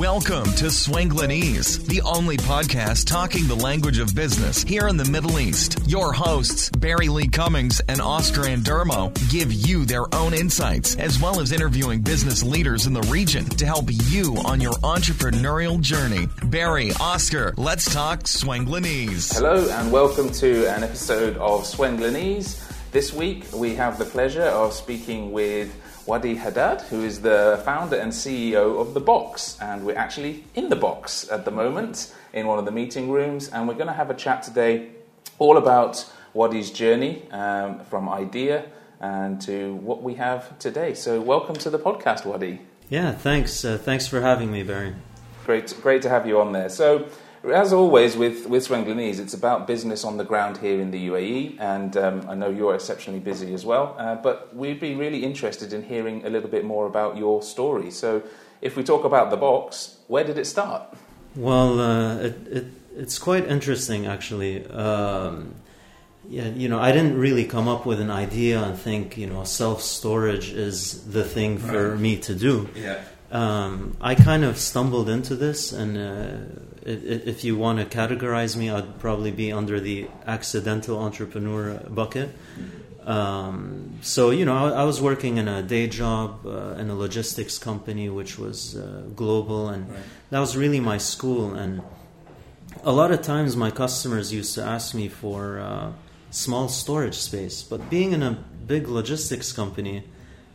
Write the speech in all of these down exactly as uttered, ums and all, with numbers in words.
Welcome to Swanglinese, the only podcast talking the language of business here in the Middle East. Your hosts, Barry Lee Cummings and Oscar Andermo, give you their own insights, as well as interviewing business leaders in the region to help you on your entrepreneurial journey. Barry, Oscar, let's talk Swanglinese. Hello and welcome to an episode of Swanglinese. This week, we have the pleasure of speaking with Wadi Haddad, who is the founder and C E O of The Box. And we're actually in The Box at the moment, in one of the meeting rooms. And we're going to have a chat today all about Wadi's journey um, from idea and to what we have today. So welcome to the podcast, Wadi. Yeah, thanks. Uh, thanks for having me, Barry. Great, great to have you on there. So, as always with, with Swanglinese, it's about business on the ground here in the U A E, and um, I know you're exceptionally busy as well, uh, but we'd be really interested in hearing a little bit more about your story. So if we talk about The Box, where did it start? Well, uh, it, it, it's quite interesting, actually. Um, yeah, you know, I didn't really come up with an idea and think, you know, self-storage is the thing for right. me to do. Yeah. Um, I kind of stumbled into this, and uh, if you want to categorize me, I'd probably be under the accidental entrepreneur bucket. Um, so, you know, I, I was working in a day job uh, in a logistics company, which was uh, global, and right. that was really my school. And a lot of times my customers used to ask me for uh, small storage space, but being in a big logistics company,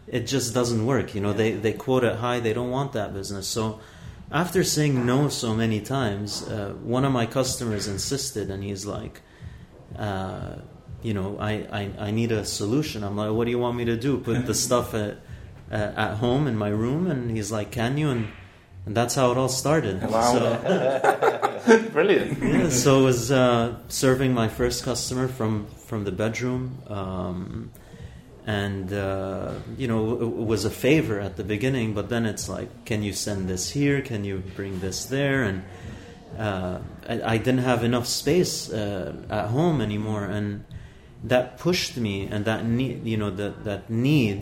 it just doesn't work. You know, they, they quote it high. They don't want that business. So after saying no so many times, uh, one of my customers insisted, and he's like, uh, you know, I, I, I need a solution. I'm like, what do you want me to do? Put the stuff at, uh, at home in my room? And he's like, can you? And, and that's how it all started. Wow. So, brilliant. Yeah, so I was uh, serving my first customer from, from the bedroom. Um And, uh, you know, it was a favor at the beginning, but then it's like, can you send this here? Can you bring this there? And uh, I, I didn't have enough space uh, at home anymore. And that pushed me, and that need, you know, that, that need,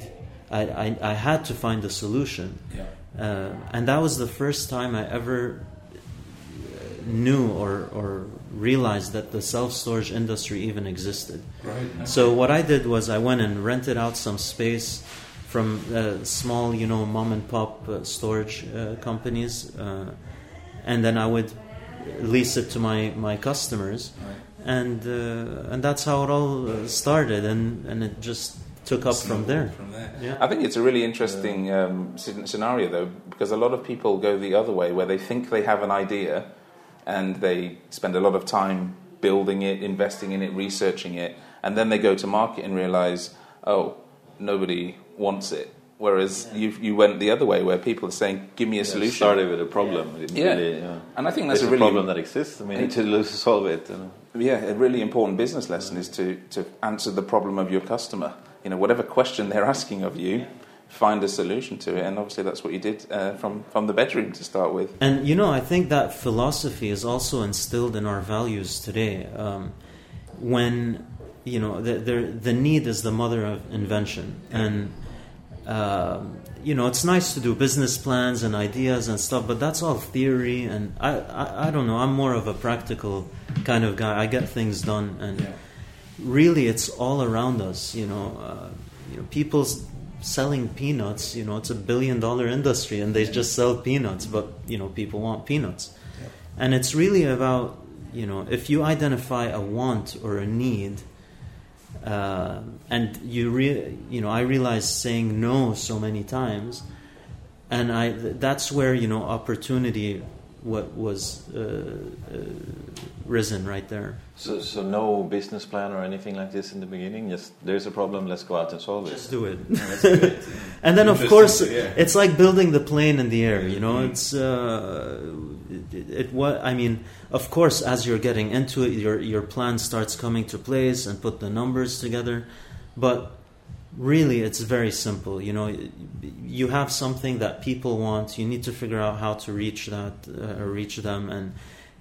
I, I, I had to find a solution. Yeah. Uh, and that was the first time I ever knew or, or realized that the self-storage industry even existed. Right. So what I did was I went and rented out some space from uh, small, you know, mom-and-pop uh, storage uh, companies, uh, and then I would lease it to my, my customers. Right. And uh, and that's how it all started, and, and it just took up from there. From there. Yeah. I think it's a really interesting um, scenario, though, because a lot of people go the other way, where they think they have an idea, and they spend a lot of time building it, investing in it, researching it, and then they go to market and realize, oh, nobody wants it. Whereas yeah. you you went the other way, where people are saying, give me a yeah, solution. Started with a problem. Yeah. It yeah. Really, yeah. And I think that's a, really a problem that exists. I mean, need to solve it. You know? Yeah, a really important business lesson yeah. is to, to answer the problem of your customer. You know, whatever question they're asking of you, yeah. find a solution to it, and obviously that's what you did uh, from, from the bedroom to start with. And, you know, I think that philosophy is also instilled in our values today. Um, when, you know, the, the, the need is the mother of invention. And, uh, you know, it's nice to do business plans and ideas and stuff, but that's all theory, and I, I, I don't know, I'm more of a practical kind of guy. I get things done, and yeah. really it's all around us, you know. Uh, you know, people's selling peanuts, you know, it's a billion dollar industry, and they just sell peanuts, but, you know, people want peanuts. Yep. And it's really about, you know, if you identify a want or a need, uh, and you re- you know, I realized saying no so many times, and I that's where, you know, opportunity what was uh, uh, risen right there. So, so no business plan or anything like this in the beginning. Just there's a problem. Let's go out and solve it. Just do it. Yeah, let's do it. And then, of course, yeah. it's like building the plane in the air. You know, mm-hmm. it's uh, it, it. What I mean, of course, as you're getting into it, your your plan starts coming to place and put the numbers together. But really, it's very simple. You know, you have something that people want. You need to figure out how to reach that, uh, reach them, and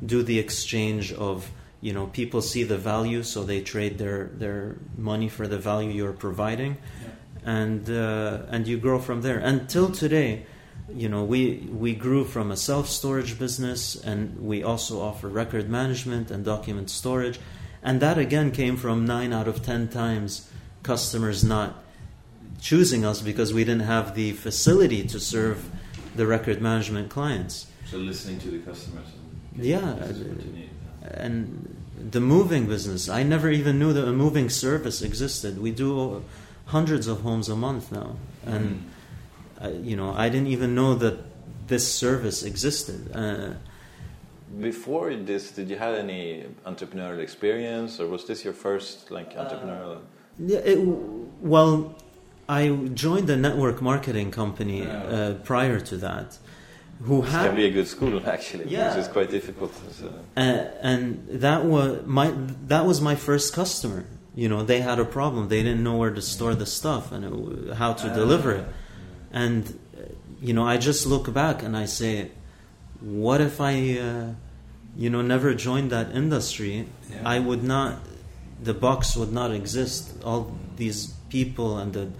do the exchange of, you know, people see the value, so they trade their, their money for the value you're providing, yeah. and uh, and you grow from there. Until today, you know, we we grew from a self-storage business, and we also offer record management and document storage. And that, again, came from nine out of ten times customers not choosing us because we didn't have the facility to serve the record management clients. So listening to the customers. And yeah. The and the moving business. I never even knew that a moving service existed. We do hundreds of homes a month now. And... Mm. Uh, you know, I didn't even know that this service existed. Uh, Before this, did you have any entrepreneurial experience, or was this your first, like, entrepreneurial? Uh, yeah. It, well, I joined a network marketing company yeah. uh, prior to that. Who had, can be a good school, actually, yeah. which is quite difficult. So. Uh, and that was my that was my first customer. You know, they had a problem; they didn't know where to store the stuff and it, how to uh, deliver it. And, you know, I just look back and I say, what if I, uh, you know, never joined that industry? Yeah. I would not, the box would not exist. All these people and the,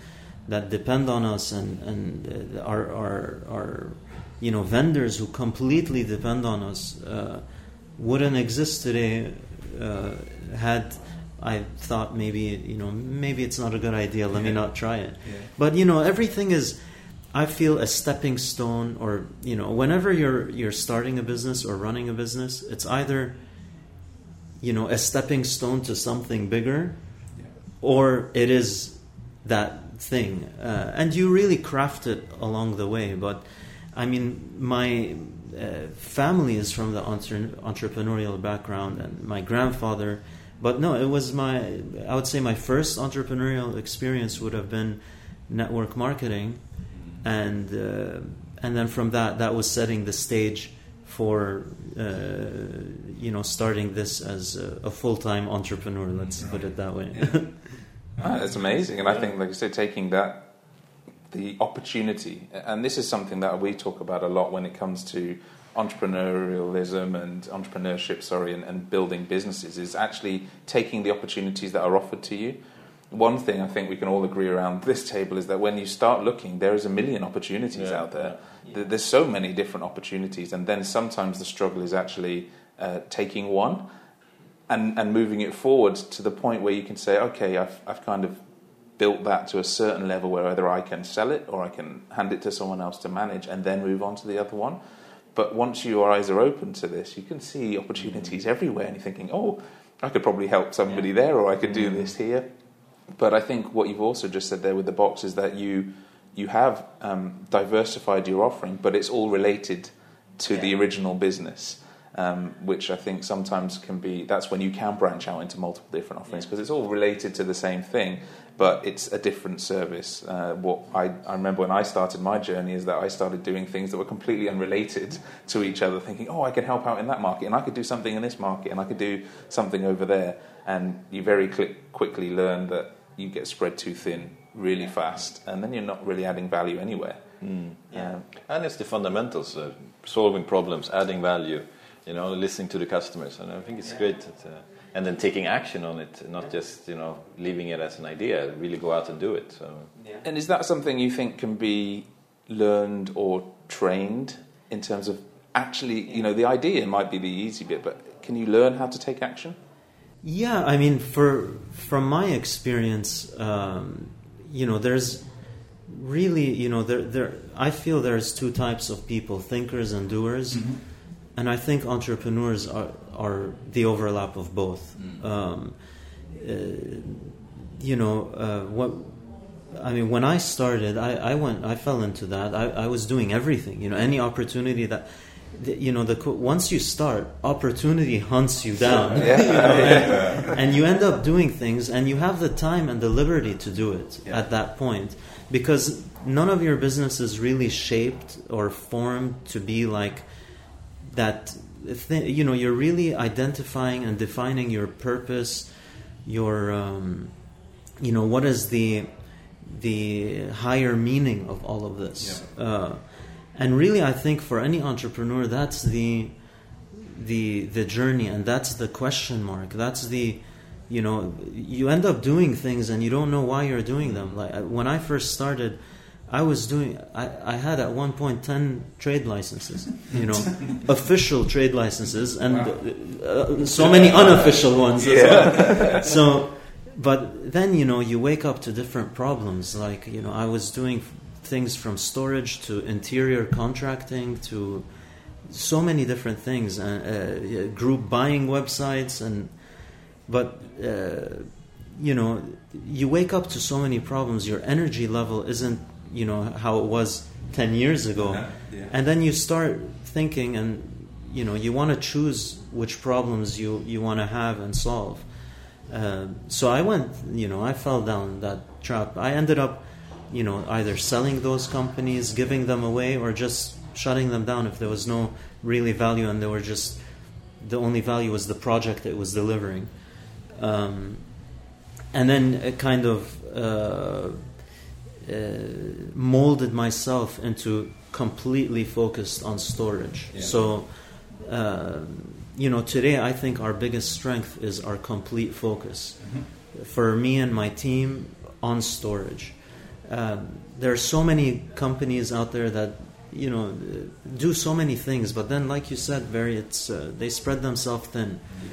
that depend on us and, and uh, our, our, our, you know, vendors who completely depend on us uh, wouldn't exist today uh, had... I thought maybe, you know, maybe it's not a good idea. Let yeah. me not try it. Yeah. But, you know, everything is, I feel, a stepping stone, or, you know, whenever you're you're starting a business or running a business, it's either, you know, a stepping stone to something bigger yeah. or it is that thing. Uh, and you really craft it along the way. But, I mean, my uh, family is from the entre- entrepreneurial background, and my grandfather... But no, it was my, I would say my first entrepreneurial experience would have been network marketing. And uh, and then from that, that was setting the stage for, uh, you know, starting this as a, a full-time entrepreneur, let's put it that way. Yeah. Ah, that's amazing. And I think, like you say, taking that, the opportunity, and this is something that we talk about a lot when it comes to entrepreneurialism and entrepreneurship, sorry, and, and building businesses, is actually taking the opportunities that are offered to you. One thing I think we can all agree around this table is that when you start looking, there is a million opportunities yeah, out there. Yeah, yeah. There's so many different opportunities, and then sometimes the struggle is actually uh, taking one and, and moving it forward to the point where you can say, okay, I've, I've kind of built that to a certain level where either I can sell it or I can hand it to someone else to manage and then move on to the other one. But once your eyes are open to this, you can see opportunities everywhere, and you're thinking, oh, I could probably help somebody yeah. there, or I could do this here. But I think what you've also just said there with the box is that you you have um, diversified your offering, but it's all related to yeah. the original business, um, which I think sometimes can be, that's when you can branch out into multiple different offerings, because yeah. it's all related to the same thing, but it's a different service. Uh, what I, I remember when I started my journey is that I started doing things that were completely unrelated to each other, thinking, oh, I can help out in that market, and I could do something in this market, and I could do something over there. And you very quick, quickly learn that you get spread too thin really fast, and then you're not really adding value anywhere. Mm. Yeah. And it's the fundamentals, uh, solving problems, adding value, you know, listening to the customers. And I think it's yeah. great that... Uh, And then taking action on it, not just, you know, leaving it as an idea. Really go out and do it. So. Yeah. And is that something you think can be learned or trained in terms of actually, you know, the idea might be the easy bit, but can you learn how to take action? Yeah, I mean, for from my experience, um, you know, there's really, you know, there, there. I feel there's two types of people, thinkers and doers. Mm-hmm. And I think entrepreneurs are, are the overlap of both. Mm. Um, uh, you know, uh, what I mean, when I started, I, I went, I fell into that. I, I was doing everything. You know, any opportunity that, the, you know, the once you start, opportunity hunts you down, yeah. you know, and, and you end up doing things, and you have the time and the liberty to do it yeah. at that point, because none of your business is really shaped or formed to be like. That, you know, you're really identifying and defining your purpose, your, um, you know, what is the the higher meaning of all of this. Yeah. Uh, and really, I think for any entrepreneur, that's the the the journey, and that's the question mark. That's the, you know, you end up doing things and you don't know why you're doing them. Like when I first started, I was doing, I, I had at one point ten trade licenses, you know, official trade licenses, and wow. uh, so many unofficial ones. Yeah. Well. So, but then, you know, you wake up to different problems. Like, you know, I was doing things from storage to interior contracting to so many different things, uh, uh, group buying websites, and but uh, you know, you wake up to so many problems. Your energy level isn't, you know, how it was ten years ago, yeah, yeah. And then you start thinking, and you know, you want to choose which problems you you want to have and solve. Uh, so I went, you know, I fell down that trap. I ended up, you know, either selling those companies, giving them away, or just shutting them down if there was no really value and they were just, the only value was the project it was delivering. Um, and then it kind of uh, uh, molded myself into completely focused on storage. Yeah. So, uh, you know, today I think our biggest strength is our complete focus. Mm-hmm. For me and my team, on storage. Um, there are so many companies out there that, you know, do so many things, but then, like you said, Barry, it's uh, they spread themselves thin, yeah.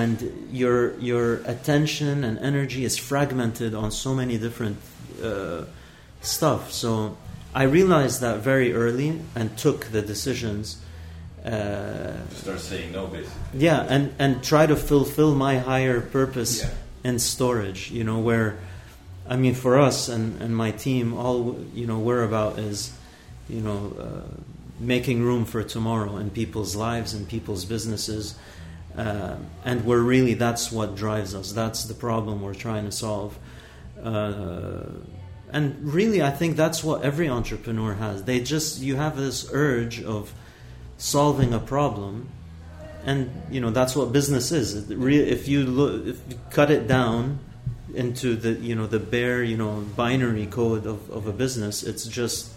And your your attention and energy is fragmented on so many different uh, stuff. So I realized that very early and took the decisions. Uh, Start saying no, basically. Yeah, and and try to fulfill my higher purpose, yeah. In storage. You know, where, I mean, for us and and my team, all you know, we're about is, you know, uh, making room for tomorrow in people's lives and people's businesses. Uh, and we're really, that's what drives us. That's the problem we're trying to solve. Uh, and really, I think that's what every entrepreneur has. They just, you have this urge of solving a problem. And, you know, that's what business is. It re- if you look, if you cut it down into the, you know, the bare, you know, binary code of, of a business, it's just,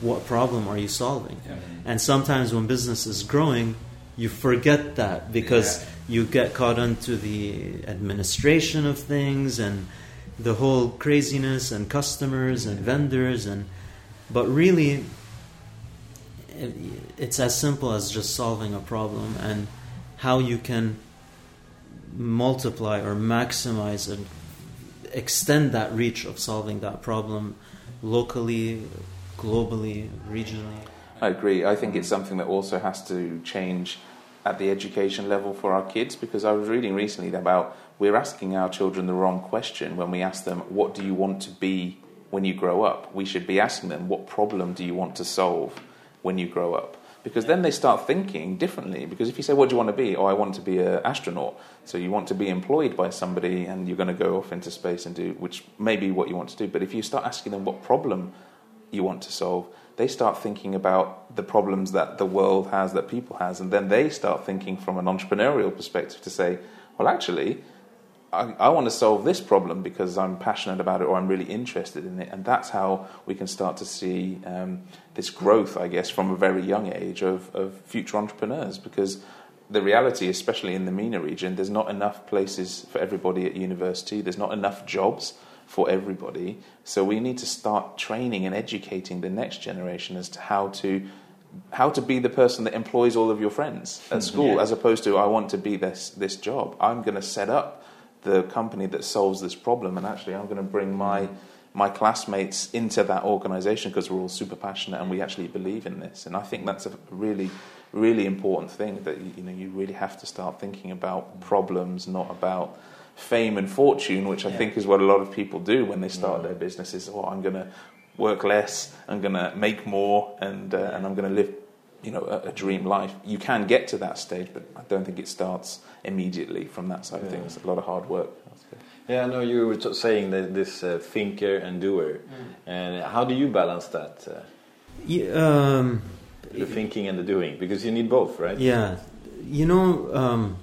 what problem are you solving? Yeah. And sometimes when business is growing, you forget that because yeah. you get caught into the administration of things and the whole craziness and customers and vendors. And but really, it's as simple as just solving a problem and how you can multiply or maximize and extend that reach of solving that problem locally, globally, regionally. I agree. I think it's something that also has to change at the education level for our kids, because I was reading recently about we're asking our children the wrong question when we ask them, what do you want to be when you grow up? We should be asking them, what problem do you want to solve when you grow up? Because then they start thinking differently. Because if you say, what do you want to be? Oh, I want to be an astronaut. So you want to be employed by somebody and you're going to go off into space and do, which may be what you want to do. But if you start asking them what problem you want to solve, they start thinking about the problems that the world has, that people has, and then they start thinking from an entrepreneurial perspective to say, well, actually, I, I want to solve this problem because I'm passionate about it or I'm really interested in it. And that's how we can start to see um, this growth, I guess, from a very young age of, of future entrepreneurs, because the reality, especially in the MENA region, there's not enough places for everybody at university. There's not enough jobs for everybody, so we need to start training and educating the next generation as to how to how to be the person that employs all of your friends at school, yeah. as opposed to I want to be this this job. I'm going to set up the company that solves this problem, and actually I'm going to bring my my classmates into that organisation because we're all super passionate and we actually believe in this. And I think that's a really, really important thing, that you know you really have to start thinking about problems, not about fame and fortune, which I yeah. think is what a lot of people do when they start yeah. their businesses. Oh, I'm going to work less, I'm going to make more, and uh, yeah. and I'm going to live, you know, a, a dream life. You can get to that stage, but I don't think it starts immediately from that side yeah. of things. It's a lot of hard work. Yeah, no, you were t- saying that this uh, thinker and doer, mm. and how do you balance that? Uh, yeah, um, the thinking and the doing, because you need both, right? Yeah, you know. Um,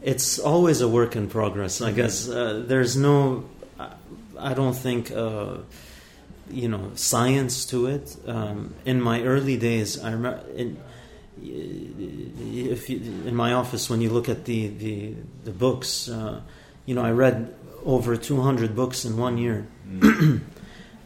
It's always a work in progress, I guess. Uh, there's no, I don't think, uh, you know, science to it. Um, in my early days, I remember in, if you, in my office, when you look at the the, the books, uh, you know, I read over two hundred books in one year. Mm.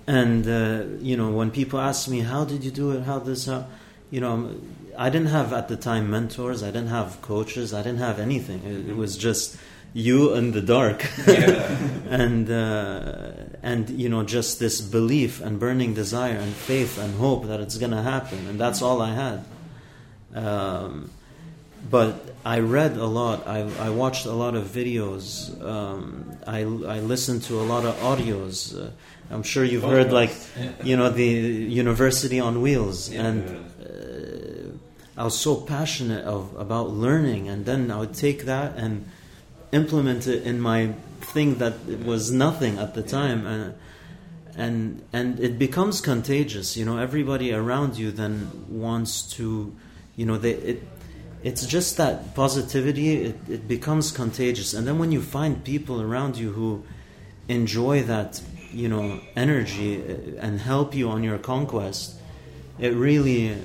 And, uh, you know, when people ask me, how did you do it? How this, how, you know, I didn't have at the time mentors. I didn't have coaches. I didn't have anything. It, it was just you in the dark. Yeah. and, uh, and, you know, just this belief and burning desire and faith and hope that it's going to happen. And that's all I had. Um, but I read a lot. I, I watched a lot of videos. Um, I, I listened to a lot of audios. Uh, I'm sure you've heard, like, you know, the University on Wheels. And uh, I was so passionate of about learning. And then I would take that and implement it in my thing that was nothing at the time. And, and, and it becomes contagious. You know, everybody around you then wants to, you know, they... It, It's just that positivity, it, it becomes contagious. And then when you find people around you who enjoy that, you know, energy and help you on your conquest, it really...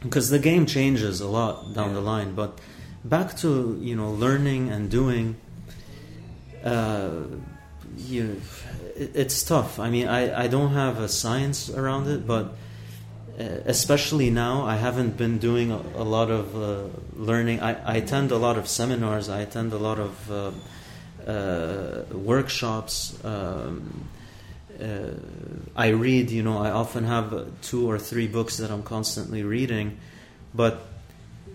Because the game changes a lot down yeah. the line. But back to, you know, learning and doing, uh, you know, it, it's tough. I mean, I, I don't have a science around it, but... especially now, I haven't been doing a, a lot of uh, learning. I, I attend a lot of seminars. I attend a lot of uh, uh, workshops. Um, uh, I read, you know, I often have two or three books that I'm constantly reading. But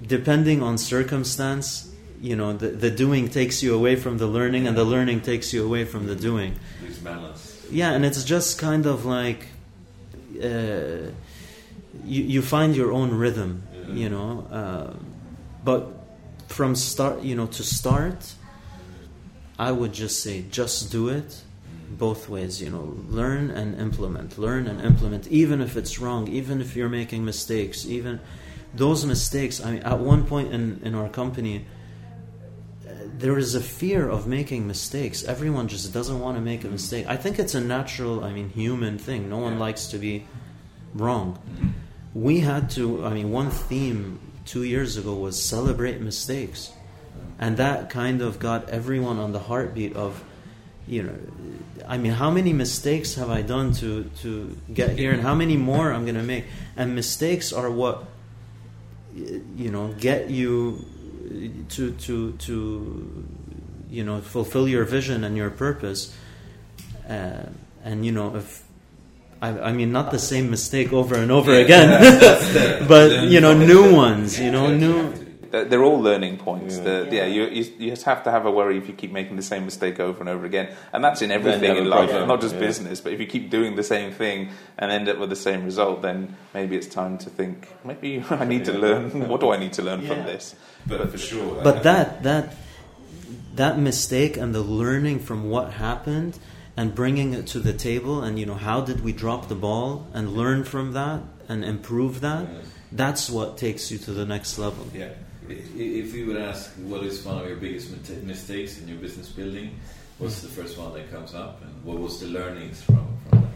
depending on circumstance, you know, the, the doing takes you away from the learning, and the learning takes you away from the doing. There's balance. Yeah, and it's just kind of like... Uh, You, you find your own rhythm, yeah. you know. Uh, but from start, you know, to start, I would just say, just do it both ways, you know. Learn and implement. Learn and implement, even if it's wrong, even if you're making mistakes, even those mistakes. I mean, at one point in, in our company, uh, there is a fear of making mistakes. Everyone just doesn't want to make a mistake. I think it's a natural, I mean, human thing. No one yeah. likes to be wrong. We had to, I mean, one theme two years ago was celebrate mistakes. And that kind of got everyone on the heartbeat of, you know, I mean, how many mistakes have I done to, to get here, and how many more I'm going to make? And mistakes are what, you know, get you to, to, to you know, fulfill your vision and your purpose. Uh, and, you know, if I mean, not the same mistake over and over yeah, again, that's, that's but, you know, new ones, you know, new... They're all learning points. Yeah, that, yeah you, you you just have to have a worry if you keep making the same mistake over and over again. And that's in everything in life, problem. Not just yeah. business, but if you keep doing the same thing and end up with the same result, then maybe it's time to think, maybe I need yeah. to learn, what do I need to learn yeah. from this? But, but for sure. But that, that that mistake and the learning from what happened... and bringing it to the table and, you know, how did we drop the ball and learn from that and improve that, yeah. that's what takes you to the next level. Yeah. If we would ask what is one of your biggest mistakes in your business building, what's the first one that comes up, and what was the learnings from, from that?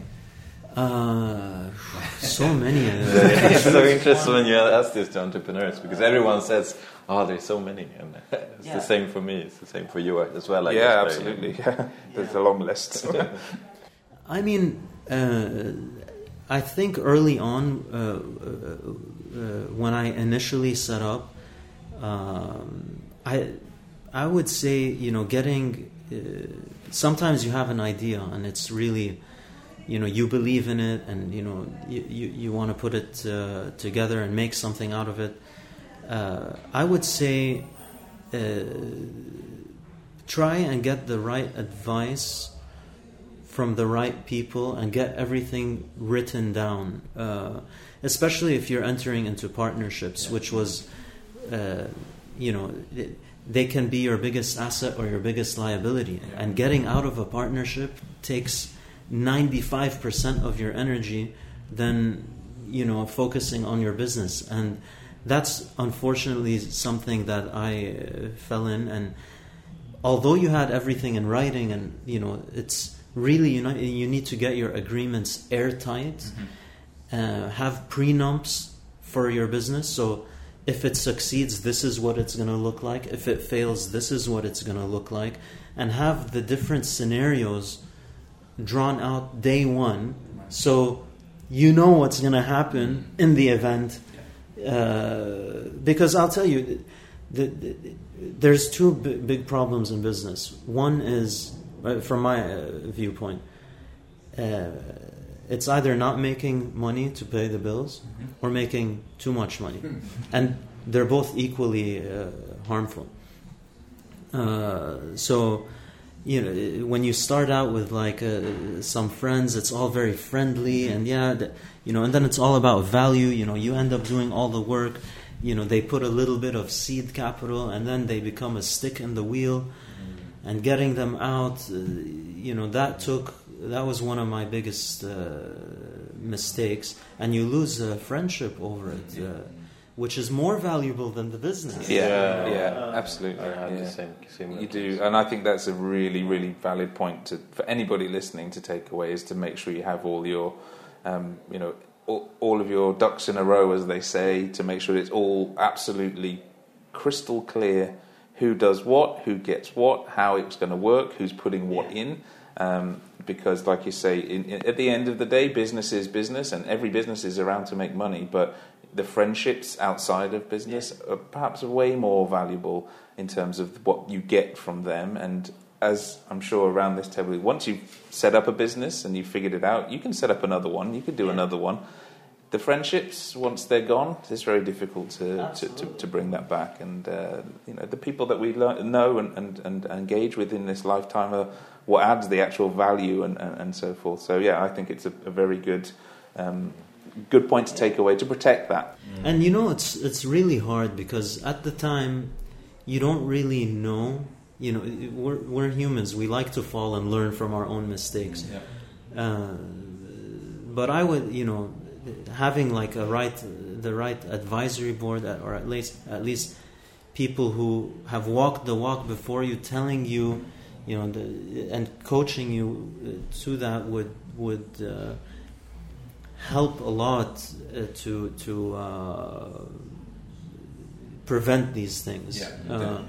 Uh, so many. It's so interesting when you ask this to entrepreneurs, because everyone says, oh, there's so many, and it's yeah. the same for me. It's the same for you as well. I yeah, guess, absolutely. Yeah. Yeah. There's a long list. I mean, uh, I think early on, uh, uh, uh, when I initially set up, um, I I would say, you know, getting. Uh, sometimes you have an idea, and it's really, you know, you believe in it, and you know, you you, you want to put it uh, together and make something out of it. Uh, I would say uh, try and get the right advice from the right people and get everything written down, uh, especially if you're entering into partnerships, yeah. which was, uh, you know, they can be your biggest asset or your biggest liability. Yeah. And getting out of a partnership takes ninety-five percent of your energy than, you know, focusing on your business. And that's unfortunately something that I uh, fell in, and although you had everything in writing, and you know, it's really, you know, you need to get your agreements airtight, mm-hmm. uh, have prenups for your business. So if it succeeds, this is what it's going to look like. If it fails, this is what it's going to look like, and have the different scenarios drawn out day one, so you know what's going to happen in the event. Uh, because I'll tell you, the, the, there's two b- big problems in business. One is, from my uh, viewpoint, uh, it's either not making money to pay the bills mm-hmm. or making too much money. And they're both equally uh, harmful. Uh, so, you know, when you start out with like uh, some friends, it's all very friendly and yeah, th- you know, and then it's all about value. You know, you end up doing all the work. You know, they put a little bit of seed capital and then they become a stick in the wheel. And getting them out, uh, you know, that took, that was one of my biggest uh, mistakes. And you lose a friendship over it, uh, which is more valuable than the business. Yeah, yeah, yeah absolutely. I had yeah. the same, same you do, and I think that's a really, really valid point to, for anybody listening to take away, is to make sure you have all your, um, you know, all, all of your ducks in a row, as they say, to make sure it's all absolutely crystal clear. Who does what, who gets what, how it's going to work, who's putting what yeah. in. Um, because, like you say, in, in, at the end of the day, business is business, and every business is around to make money. But the friendships outside of business yeah. are perhaps way more valuable in terms of what you get from them. And as I'm sure around this table, once you've set up a business and you've figured it out, you can set up another one, you can do yeah. another one. The friendships, once they're gone, it's very difficult to, to, to, to bring that back. And uh, you know, the people that we learn, know and, and, and engage with in this lifetime are what adds the actual value and, and, and so forth. So yeah, I think it's a, a very good um, good point to take away, to protect that. And you know, it's it's really hard because at the time you don't really know. You know, we're we're humans. We like to fall and learn from our own mistakes. Yeah. Uh, but I would, you know. having like a right, the right advisory board, or at least at least people who have walked the walk before you, telling you, you know, the, and coaching you to that would would uh, help a lot uh, to to uh, prevent these things. Yeah, uh,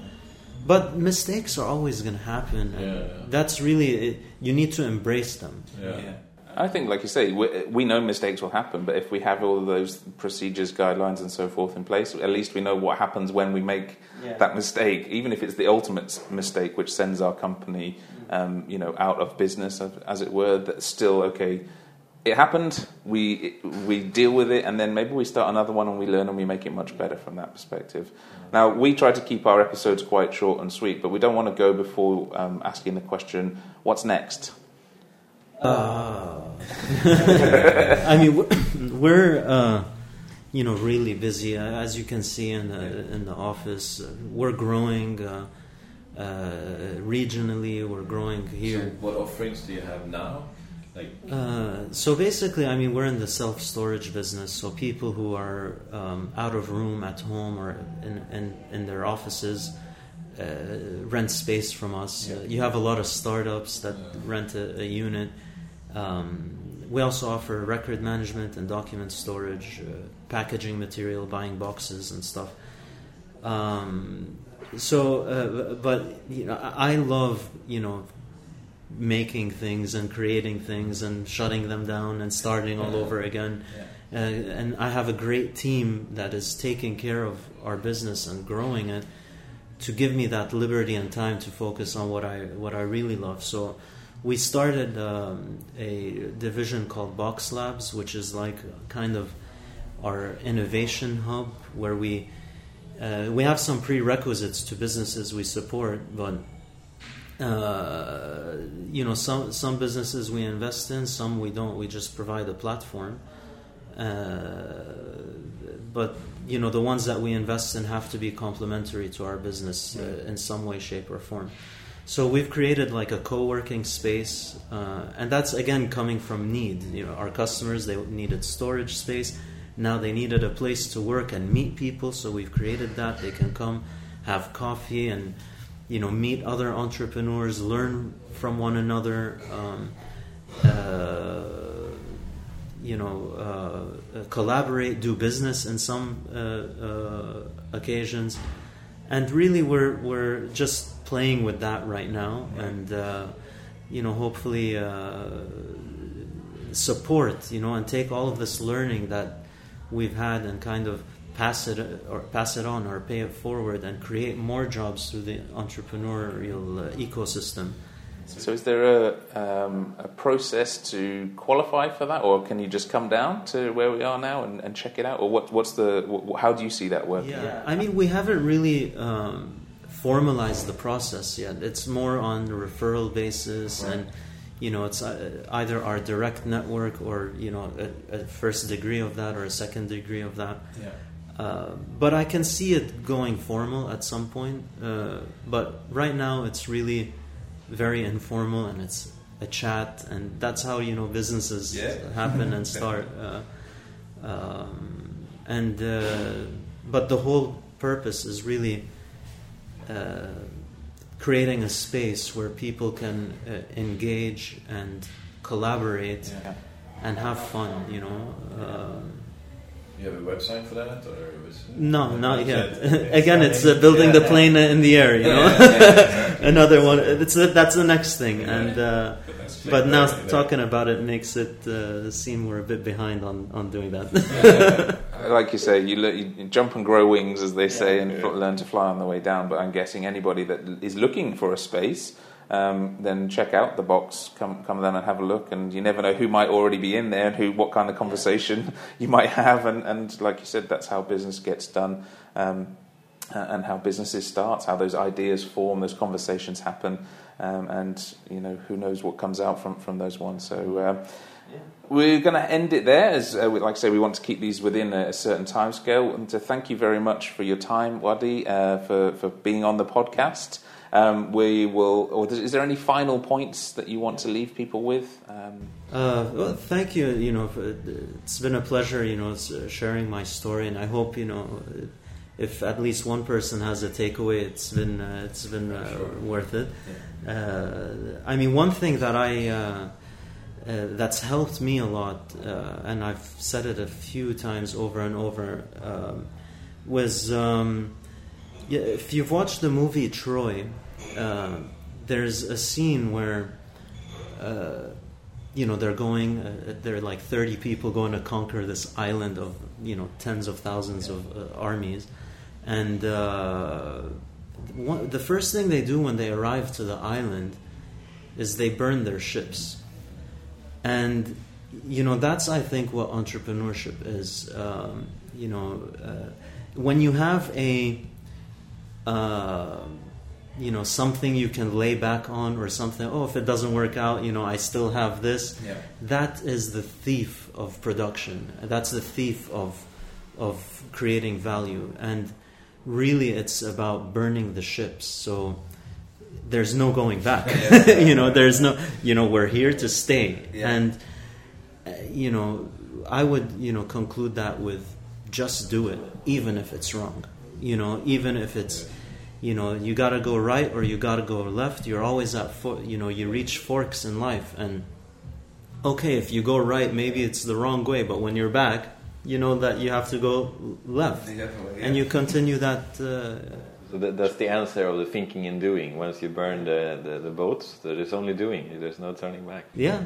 but mistakes are always going to happen. And yeah, yeah. That's really it, you need to embrace them. Yeah. yeah. I think, like you say, we, we know mistakes will happen, but if we have all of those procedures, guidelines, and so forth in place, at least we know what happens when we make yeah. that mistake, even if it's the ultimate mistake, which sends our company, um, you know, out of business, as it were. That's still okay. It happened. We we deal with it, and then maybe we start another one, and we learn, and we make it much better from that perspective. Now, we try to keep our episodes quite short and sweet, but we don't want to go before um, asking the question, "What's next?" Uh, I mean, we're uh, you know really busy, as you can see in the in the office. We're growing uh, uh, regionally. We're growing here. So what offerings do you have now? Like uh, so, basically, I mean, we're in the self storage business. So people who are um, out of room at home or in in, in their offices. Uh, rent space from us. Yeah. Uh, you have a lot of startups that yeah. rent a, a unit. Um, we also offer record management and document storage, uh, packaging material, buying boxes and stuff. Um, so, uh, but you know, I love you know making things and creating things and shutting them down and starting all yeah. over again. Yeah. Uh, and I have a great team that is taking care of our business and growing it, to give me that liberty and time to focus on what I what I really love. So we started um, a division called Box Labs, which is like kind of our innovation hub, where we uh, we have some prerequisites to businesses we support, but uh, you know some some businesses we invest in, some we don't. We just provide a platform. Uh, but you know the ones that we invest in have to be complementary to our business uh, in some way, shape, or form. So we've created like a co-working space, uh, and that's again coming from need. You know, our customers, they needed storage space. Now they needed a place to work and meet people. So we've created that they can come, have coffee, and you know meet other entrepreneurs, learn from one another. Um, uh, you know, uh, collaborate, do business in some uh, uh, occasions. And really we're we're just playing with that right now. And uh, you know, hopefully uh, support, you know, and take all of this learning that we've had and kind of pass it or pass it on or pay it forward and create more jobs through the entrepreneurial uh, ecosystem. So is there a, um, a process to qualify for that, or can you just come down to where we are now and, and check it out, or what, what's the what, how do you see that working? Yeah. yeah, I mean, we haven't really um, formalized the process yet. It's more on a referral basis, right. and you know, it's either our direct network or you know a, a first degree of that or a second degree of that. Yeah. Uh, but I can see it going formal at some point. Uh, but right now, it's really very informal, and it's a chat, and that's how you know businesses yeah. happen and start. Uh, um, and uh, but the whole purpose is really uh, creating a space where people can uh, engage and collaborate yeah. and have fun. You know. Uh, You have a website for that, or was no, not yet. Again, it's uh, building yeah. the plane in the air. You know, yeah, yeah, exactly. Another one. It's uh, that's the next thing, yeah. and uh, but, but now talking about it makes it uh, seem we're a bit behind on, on doing that. Yeah. Like you say, you, le- you jump and grow wings, as they say, yeah, and yeah. Fl- learn to fly on the way down. But I'm guessing anybody that is looking for a space. Um, then check out the box, come come down and have a look, and you never know who might already be in there and who what kind of conversation you might have, and, and like you said, that's how business gets done, um, and how businesses start, how those ideas form, those conversations happen, um, and you know who knows what comes out from, from those ones. So uh, yeah. we're going to end it there, as uh, we, like I say, we want to keep these within a, a certain time scale, and to thank you very much for your time, Wadi, uh, for, for being on the podcast. Um, we will. Or is there any final points that you want to leave people with? Um, uh, well, thank you. You know, it's been a pleasure. You know, sharing my story, and I hope you know, if at least one person has a takeaway, it's been uh, it's been uh, sure. worth it. Yeah. Uh, I mean, one thing that I uh, uh, that's helped me a lot, uh, and I've said it a few times over and over, um, was. Um, Yeah, if you've watched the movie Troy, uh, there's a scene where, uh, you know, they're going, uh, there are like thirty people going to conquer this island of, you know, tens of thousands of uh, armies. And uh, one, the first thing they do when they arrive to the island is they burn their ships. And, you know, that's, I think, what entrepreneurship is. Um, you know, uh, when you have a... Uh, you know, something you can lay back on, or something, oh, if it doesn't work out, you know, I still have this. Yeah. That is the thief of production. That's the thief of of creating value. And really, it's about burning the ships. So there's no going back. you know, there's no, you know, we're here to stay. Yeah. And, uh, you know, I would, you know, conclude that with just do it, even if it's wrong. You know, even if it's, you know, you gotta go right or you gotta go left. You're always at, fo- you know, you reach forks in life. And okay, if you go right, maybe it's the wrong way. But when you're back, you know that you have to go left, yeah. and you continue that. Uh, so that, that's the answer of the thinking and doing. Once you burn the the, the boats, there is only doing. There's no turning back. Yeah.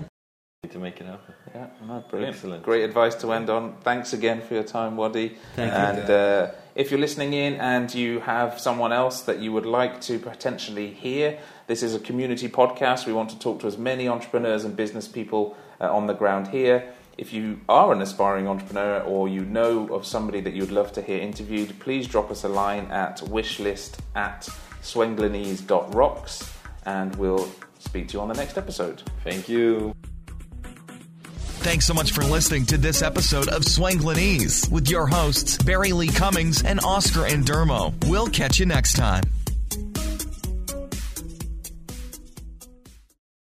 To make it happen. Yeah, no, brilliant. Excellent. Great advice to end on. Thanks again for your time, Wadi. Thank and, you. And uh, if you're listening in and you have someone else that you would like to potentially hear, this is a community podcast. We want to talk to as many entrepreneurs and business people uh, on the ground here. If you are an aspiring entrepreneur or you know of somebody that you'd love to hear interviewed, please drop us a line at wishlist at swanglinese dot rocks and we'll speak to you on the next episode. Thank you. Thanks so much for listening to this episode of Swanglinese with your hosts, Barry Lee Cummings and Oscar Andermo. We'll catch you next time.